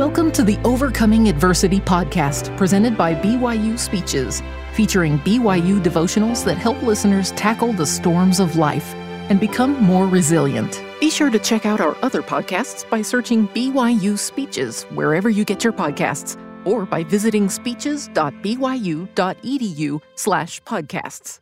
Welcome to the Overcoming Adversity podcast, presented by BYU Speeches, featuring BYU devotionals that help listeners tackle the storms of life and become more resilient. Be sure to check out our other podcasts by searching BYU Speeches wherever you get your podcasts, or by visiting speeches.byu.edu/podcasts.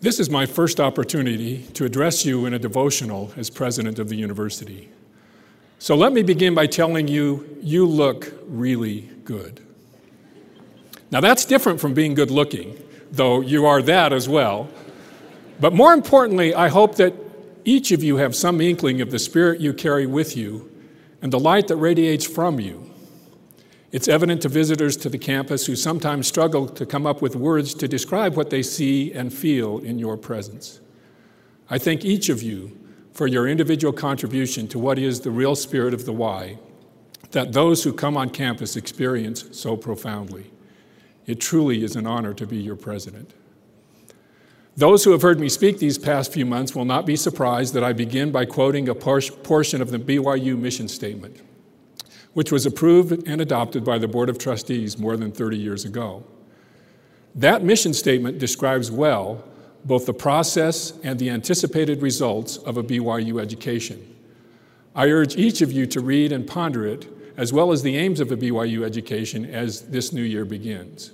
This is my first opportunity to address you in a devotional as president of the university. So let me begin by telling you, you look really good. Now that's different from being good looking, though you are that as well. But more importantly, I hope that each of you have some inkling of the spirit you carry with you and the light that radiates from you. It's evident to visitors to the campus who sometimes struggle to come up with words to describe what they see and feel in your presence. I thank each of you for your individual contribution to what is the real spirit of the why that those who come on campus experience so profoundly. It truly is an honor to be your president. Those who have heard me speak these past few months will not be surprised that I begin by quoting a portion of the BYU mission statement, which was approved and adopted by the Board of Trustees more than 30 years ago. That mission statement describes well both the process and the anticipated results of a BYU education. I urge each of you to read and ponder it, as well as the aims of a BYU education as this new year begins.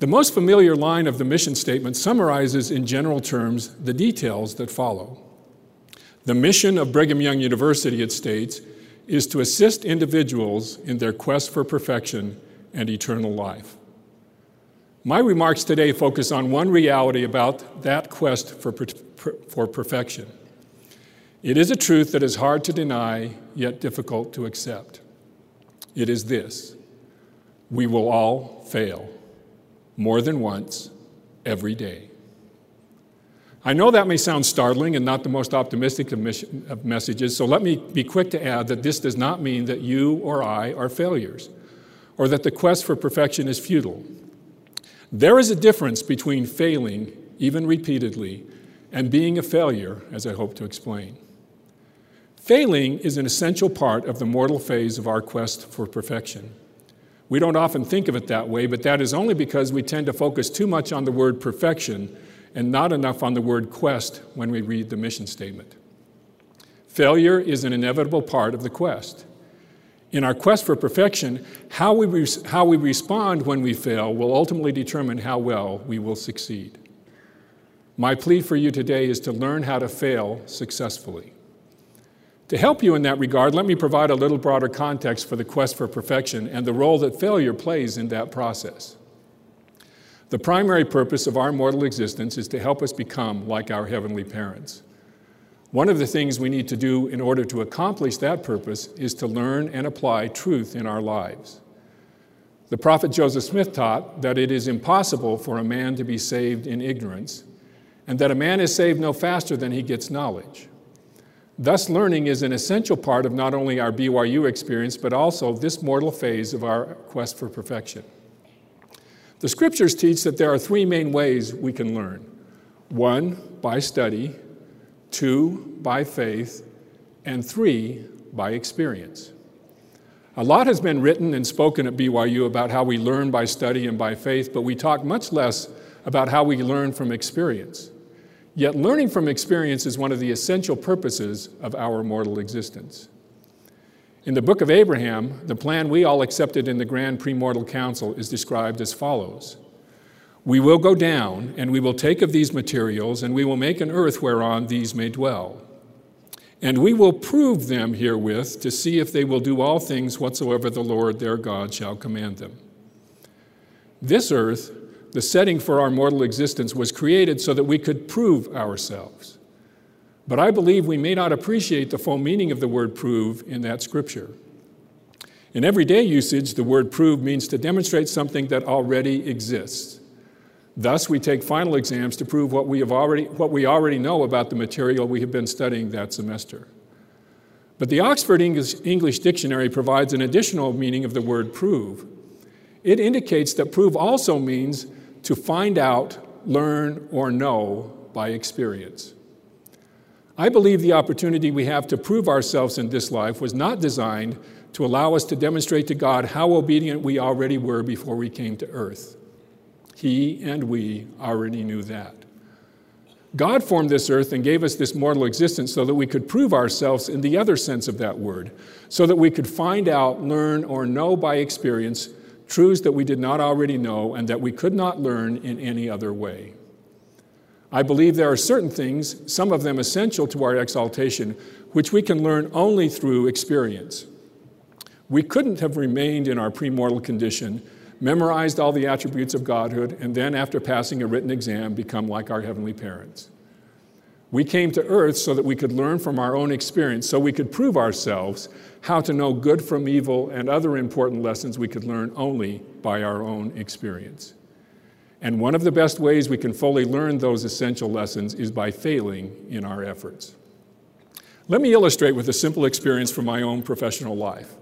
The most familiar line of the mission statement summarizes in general terms the details that follow. The mission of Brigham Young University, it states, is to assist individuals in their quest for perfection and eternal life. My remarks today focus on one reality about that quest for perfection. It is a truth that is hard to deny, yet difficult to accept. It is this: we will all fail, more than once, every day. I know that may sound startling and not the most optimistic of messages, so let me be quick to add that this does not mean that you or I are failures, or that the quest for perfection is futile. There is a difference between failing, even repeatedly, and being a failure, as I hope to explain. Failing is an essential part of the mortal phase of our quest for perfection. We don't often think of it that way, but that is only because we tend to focus too much on the word perfection and not enough on the word quest when we read the mission statement. Failure is an inevitable part of the quest. In our quest for perfection, how we respond when we fail will ultimately determine how well we will succeed. My plea for you today is to learn how to fail successfully. To help you in that regard, let me provide a little broader context for the quest for perfection and the role that failure plays in that process. The primary purpose of our mortal existence is to help us become like our heavenly parents. One of the things we need to do in order to accomplish that purpose is to learn and apply truth in our lives. The prophet Joseph Smith taught that it is impossible for a man to be saved in ignorance, and that a man is saved no faster than he gets knowledge. Thus, learning is an essential part of not only our BYU experience, but also this mortal phase of our quest for perfection. The scriptures teach that there are three main ways we can learn. One, by study. Two, by faith, and three, by experience. A lot has been written and spoken at BYU about how we learn by study and by faith, but we talk much less about how we learn from experience. Yet learning from experience is one of the essential purposes of our mortal existence. In the Book of Abraham, the plan we all accepted in the Grand Premortal Council is described as follows. We will go down, and we will take of these materials, and we will make an earth whereon these may dwell. And we will prove them herewith to see if they will do all things whatsoever the Lord their God shall command them. This earth, the setting for our mortal existence, was created so that we could prove ourselves. But I believe we may not appreciate the full meaning of the word prove in that scripture. In everyday usage, the word prove means to demonstrate something that already exists. Thus, we take final exams to prove what we already know about the material we have been studying that semester. But the Oxford English Dictionary provides an additional meaning of the word prove. It indicates that prove also means to find out, learn, or know by experience. I believe the opportunity we have to prove ourselves in this life was not designed to allow us to demonstrate to God how obedient we already were before we came to earth. He and we already knew that. God formed this earth and gave us this mortal existence so that we could prove ourselves in the other sense of that word, so that we could find out, learn, or know by experience truths that we did not already know and that we could not learn in any other way. I believe there are certain things, some of them essential to our exaltation, which we can learn only through experience. We couldn't have remained in our premortal condition, memorized all the attributes of Godhood, and then, after passing a written exam, become like our heavenly parents. We came to earth so that we could learn from our own experience, so we could prove ourselves how to know good from evil and other important lessons we could learn only by our own experience. And one of the best ways we can fully learn those essential lessons is by failing in our efforts. Let me illustrate with a simple experience from my own professional life.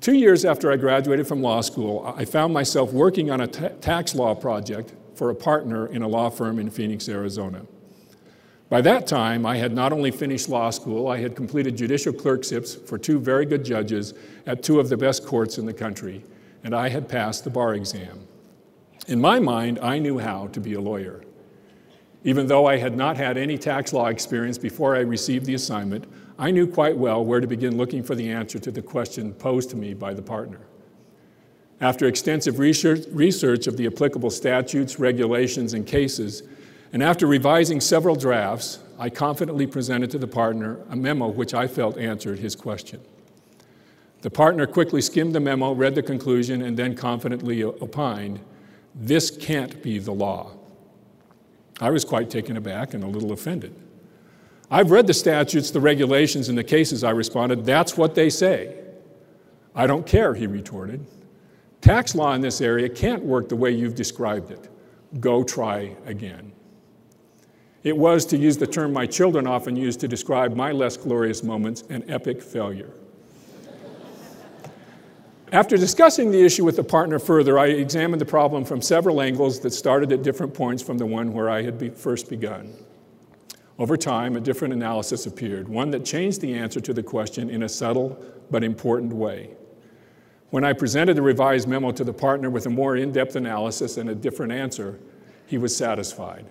2 years after I graduated from law school, I found myself working on a tax law project for a partner in a law firm in Phoenix, Arizona. By that time, I had not only finished law school, I had completed judicial clerkships for two very good judges at two of the best courts in the country, and I had passed the bar exam. In my mind, I knew how to be a lawyer. Even though I had not had any tax law experience before I received the assignment, I knew quite well where to begin looking for the answer to the question posed to me by the partner. After extensive research of the applicable statutes, regulations, and cases, and after revising several drafts, I confidently presented to the partner a memo which I felt answered his question. The partner quickly skimmed the memo, read the conclusion, and then confidently opined, "This can't be the law." I was quite taken aback and a little offended. "I've read the statutes, the regulations, and the cases," I responded. "That's what they say." "I don't care," he retorted. "Tax law in this area can't work the way you've described it. Go try again." It was, to use the term my children often use to describe my less glorious moments, an epic failure. After discussing the issue with the partner further, I examined the problem from several angles that started at different points from the one where I had first begun. Over time, a different analysis appeared, one that changed the answer to the question in a subtle but important way. When I presented the revised memo to the partner with a more in-depth analysis and a different answer, he was satisfied.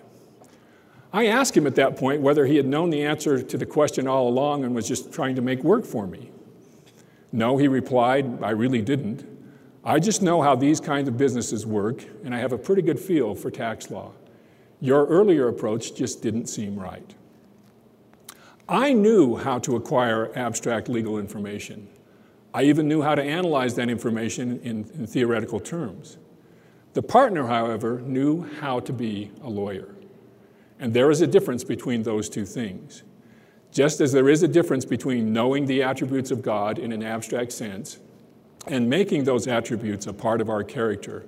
I asked him at that point whether he had known the answer to the question all along and was just trying to make work for me. "No," he replied, "I really didn't. I just know how these kinds of businesses work, and I have a pretty good feel for tax law. Your earlier approach just didn't seem right." I knew how to acquire abstract legal information. I even knew how to analyze that information in theoretical terms. The partner, however, knew how to be a lawyer. And there is a difference between those two things. Just as there is a difference between knowing the attributes of God in an abstract sense and making those attributes a part of our character,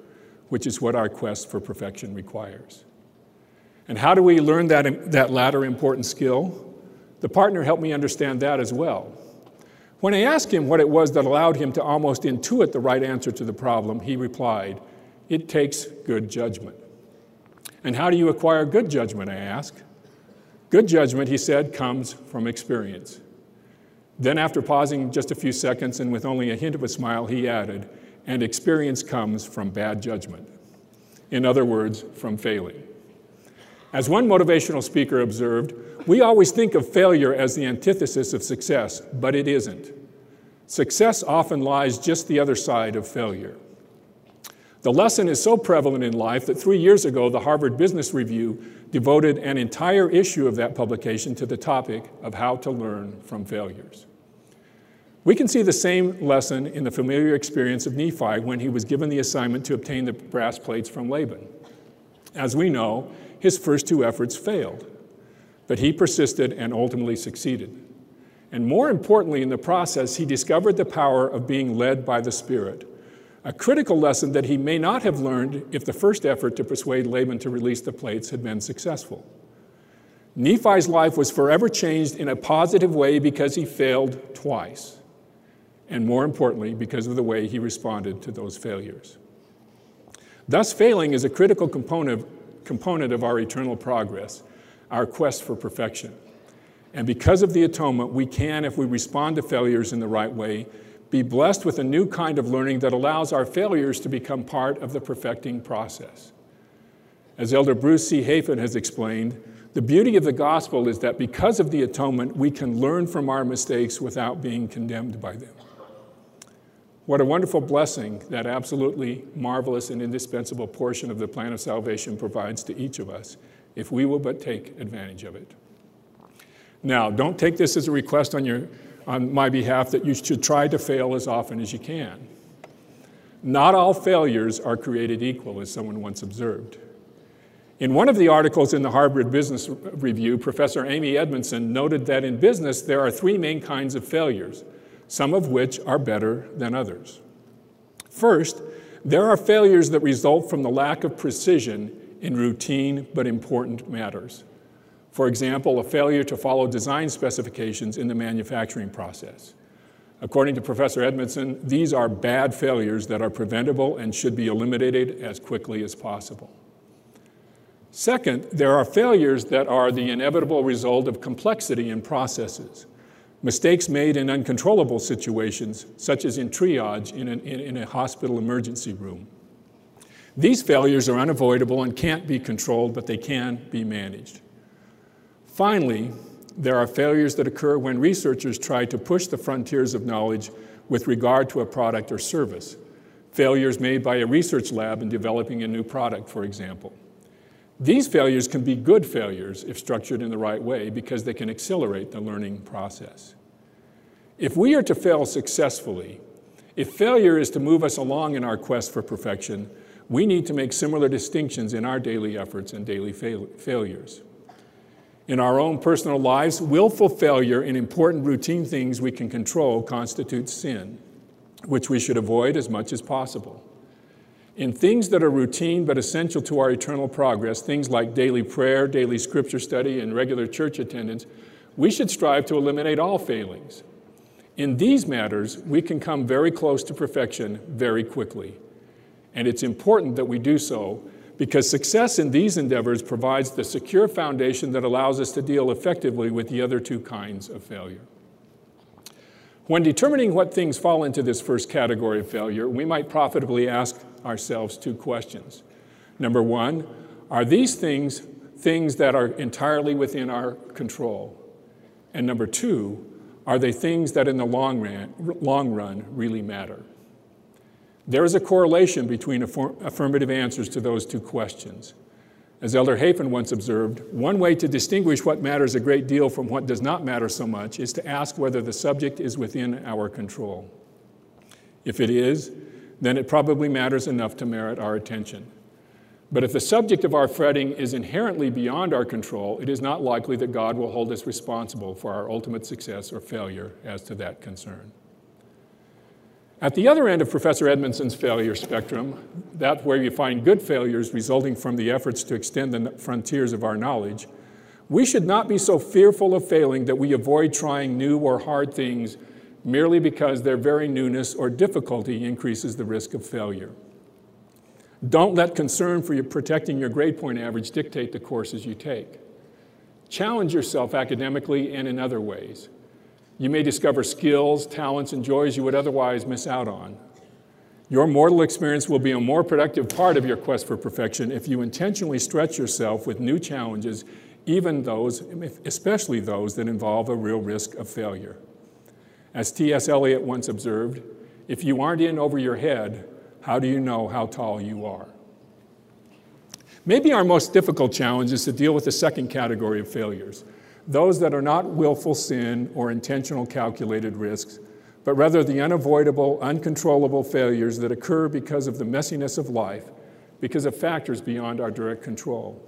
which is what our quest for perfection requires. And how do we learn that latter important skill? The partner helped me understand that as well. When I asked him what it was that allowed him to almost intuit the right answer to the problem, he replied, "It takes good judgment." "And how do you acquire good judgment?" I asked. "Good judgment," he said, "comes from experience." Then, after pausing just a few seconds and with only a hint of a smile, he added, "And experience comes from bad judgment." In other words, from failing. As one motivational speaker observed, we always think of failure as the antithesis of success, but it isn't. Success often lies just the other side of failure. The lesson is so prevalent in life that 3 years ago, the Harvard Business Review devoted an entire issue of that publication to the topic of how to learn from failures. We can see the same lesson in the familiar experience of Nephi when he was given the assignment to obtain the brass plates from Laban. As we know, his first two efforts failed, but he persisted and ultimately succeeded. And more importantly, in the process, he discovered the power of being led by the Spirit, a critical lesson that he may not have learned if the first effort to persuade Laban to release the plates had been successful. Nephi's life was forever changed in a positive way because he failed twice, and more importantly, because of the way he responded to those failures. Thus, failing is a critical component of our eternal progress, our quest for perfection. And because of the atonement, we can, if we respond to failures in the right way, be blessed with a new kind of learning that allows our failures to become part of the perfecting process. As Elder Bruce C. Hafen has explained, the beauty of the gospel is that because of the atonement, we can learn from our mistakes without being condemned by them. What a wonderful blessing that absolutely marvelous and indispensable portion of the plan of salvation provides to each of us, if we will but take advantage of it. Now, don't take this as a request on my behalf that you should try to fail as often as you can. Not all failures are created equal, as someone once observed. In one of the articles in the Harvard Business Review, Professor Amy Edmondson noted that in business there are three main kinds of failures, some of which are better than others. First, there are failures that result from the lack of precision in routine but important matters. For example, a failure to follow design specifications in the manufacturing process. According to Professor Edmondson, these are bad failures that are preventable and should be eliminated as quickly as possible. Second, there are failures that are the inevitable result of complexity in processes. Mistakes made in uncontrollable situations, such as in triage in a hospital emergency room. These failures are unavoidable and can't be controlled, but they can be managed. Finally, there are failures that occur when researchers try to push the frontiers of knowledge with regard to a product or service. Failures made by a research lab in developing a new product, for example. These failures can be good failures if structured in the right way because they can accelerate the learning process. If we are to fail successfully, if failure is to move us along in our quest for perfection, we need to make similar distinctions in our daily efforts and daily failures. In our own personal lives, willful failure in important routine things we can control constitutes sin, which we should avoid as much as possible. In things that are routine but essential to our eternal progress, things like daily prayer, daily scripture study, and regular church attendance, we should strive to eliminate all failings. In these matters, we can come very close to perfection very quickly. And it's important that we do so because success in these endeavors provides the secure foundation that allows us to deal effectively with the other two kinds of failure. When determining what things fall into this first category of failure, we might profitably ask ourselves two questions. Number one, are these things that are entirely within our control? And number two, are they things that in the long run really matter? There is a correlation between affirmative answers to those two questions. As Elder Hafen once observed, one way to distinguish what matters a great deal from what does not matter so much is to ask whether the subject is within our control. If it is, then it probably matters enough to merit our attention. But if the subject of our fretting is inherently beyond our control, it is not likely that God will hold us responsible for our ultimate success or failure as to that concern. At the other end of Professor Edmondson's failure spectrum, that's where you find good failures resulting from the efforts to extend the frontiers of our knowledge, we should not be so fearful of failing that we avoid trying new or hard things merely because their very newness or difficulty increases the risk of failure. Don't let concern for protecting your grade point average dictate the courses you take. Challenge yourself academically and in other ways. You may discover skills, talents, and joys you would otherwise miss out on. Your mortal experience will be a more productive part of your quest for perfection if you intentionally stretch yourself with new challenges, even those, especially those that involve a real risk of failure. As T.S. Eliot once observed, if you aren't in over your head, how do you know how tall you are? Maybe our most difficult challenge is to deal with the second category of failures, those that are not willful sin or intentional calculated risks, but rather the unavoidable, uncontrollable failures that occur because of the messiness of life, because of factors beyond our direct control.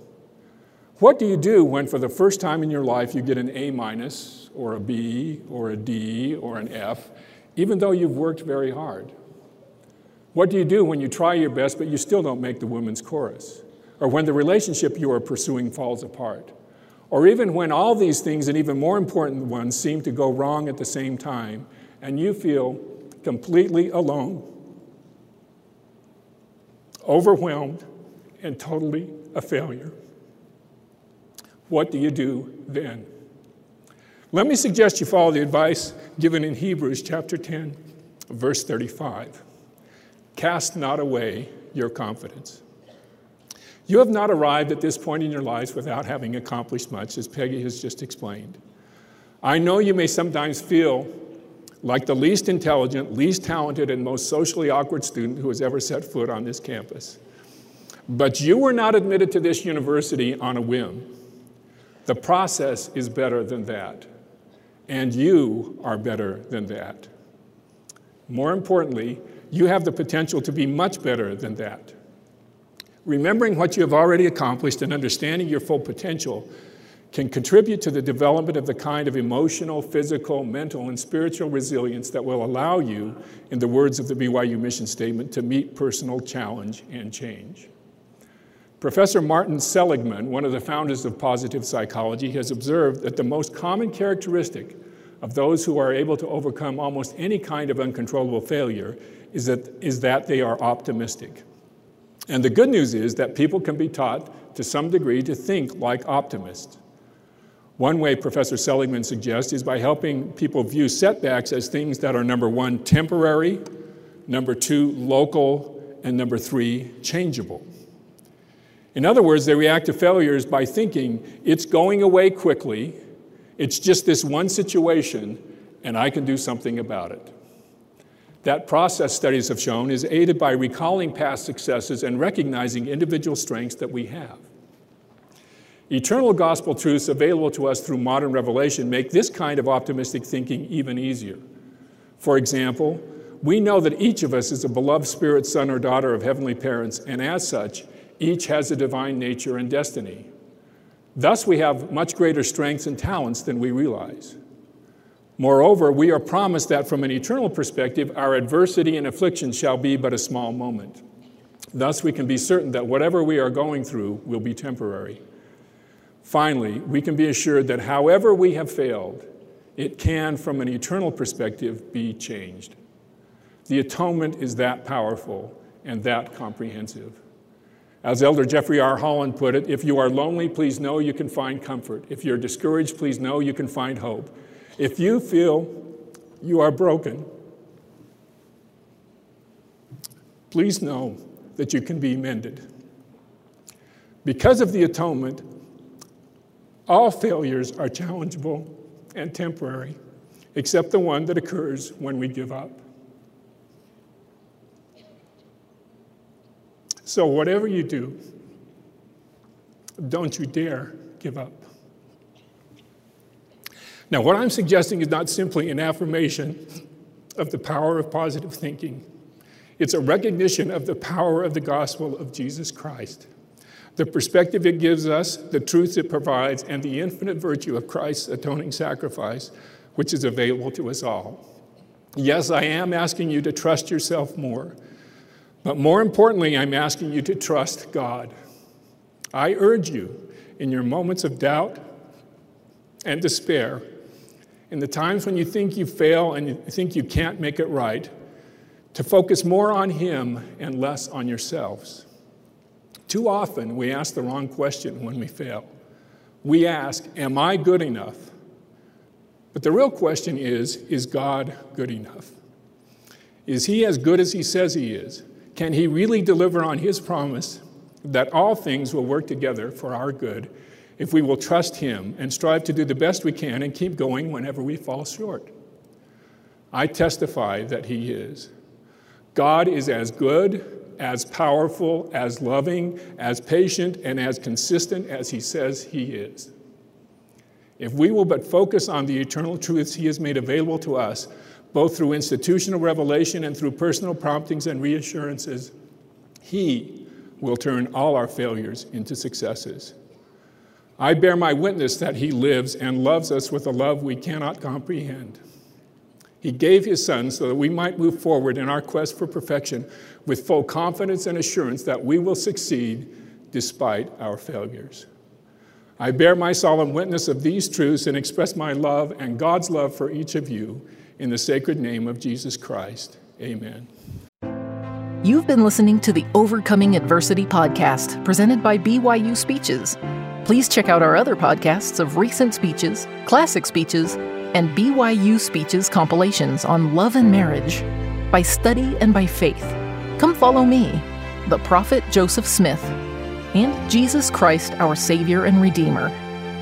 What do you do when for the first time in your life you get an A- or a B or a D or an F, even though you've worked very hard? What do you do when you try your best but you still don't make the women's chorus? Or when the relationship you are pursuing falls apart? Or even when all these things and even more important ones seem to go wrong at the same time and you feel completely alone, overwhelmed, and totally a failure. What do you do then? Let me suggest you follow the advice given in Hebrews chapter 10, verse 35. Cast not away your confidence. You have not arrived at this point in your lives without having accomplished much, as Peggy has just explained. I know you may sometimes feel like the least intelligent, least talented, and most socially awkward student who has ever set foot on this campus. But you were not admitted to this university on a whim. The process is better than that, and you are better than that. More importantly, you have the potential to be much better than that. Remembering what you have already accomplished and understanding your full potential can contribute to the development of the kind of emotional, physical, mental, and spiritual resilience that will allow you, in the words of the BYU mission statement, to meet personal challenge and change. Professor Martin Seligman, one of the founders of positive psychology, has observed that the most common characteristic of those who are able to overcome almost any kind of uncontrollable failure is that they are optimistic. And the good news is that people can be taught to some degree to think like optimists. One way Professor Seligman suggests is by helping people view setbacks as things that are, number one, temporary, number two, local, and number three, changeable. In other words, they react to failures by thinking, it's going away quickly, it's just this one situation, and I can do something about it. That process, studies have shown, is aided by recalling past successes and recognizing individual strengths that we have. Eternal gospel truths available to us through modern revelation make this kind of optimistic thinking even easier. For example, we know that each of us is a beloved spirit son or daughter of heavenly parents, and as such, each has a divine nature and destiny. Thus, we have much greater strengths and talents than we realize. Moreover, we are promised that from an eternal perspective, our adversity and affliction shall be but a small moment. Thus, we can be certain that whatever we are going through will be temporary. Finally, we can be assured that however we have failed, it can, from an eternal perspective, be changed. The atonement is that powerful and that comprehensive. As Elder Jeffrey R. Holland put it, if you are lonely, please know you can find comfort. If you're discouraged, please know you can find hope. If you feel you are broken, please know that you can be mended. Because of the atonement, all failures are challengeable and temporary, except the one that occurs when we give up. So whatever you do, don't you dare give up. Now, what I'm suggesting is not simply an affirmation of the power of positive thinking. It's a recognition of the power of the gospel of Jesus Christ, the perspective it gives us, the truths it provides, and the infinite virtue of Christ's atoning sacrifice, which is available to us all. Yes, I am asking you to trust yourself more, but more importantly, I'm asking you to trust God. I urge you, in your moments of doubt and despair, in the times when you think you fail and you think you can't make it right, to focus more on Him and less on yourselves. Too often, we ask the wrong question when we fail. We ask, am I good enough? But the real question is God good enough? Is He as good as He says He is? Can He really deliver on His promise that all things will work together for our good if we will trust Him and strive to do the best we can and keep going whenever we fall short? I testify that He is. God is as good, as powerful, as loving, as patient, and as consistent as He says He is. If we will but focus on the eternal truths He has made available to us, both through institutional revelation and through personal promptings and reassurances, He will turn all our failures into successes. I bear my witness that He lives and loves us with a love we cannot comprehend. He gave His Son so that we might move forward in our quest for perfection with full confidence and assurance that we will succeed despite our failures. I bear my solemn witness of these truths and express my love and God's love for each of you in the sacred name of Jesus Christ. Amen. You've been listening to the Overcoming Adversity podcast presented by BYU Speeches. Please check out our other podcasts of recent speeches, classic speeches, and BYU Speeches compilations on love and marriage, by study and by faith. Come follow me, the prophet Joseph Smith, and Jesus Christ, our Savior and Redeemer.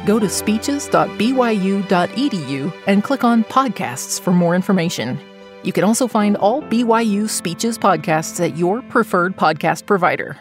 Go to speeches.byu.edu and click on Podcasts for more information. You can also find all BYU Speeches podcasts at your preferred podcast provider.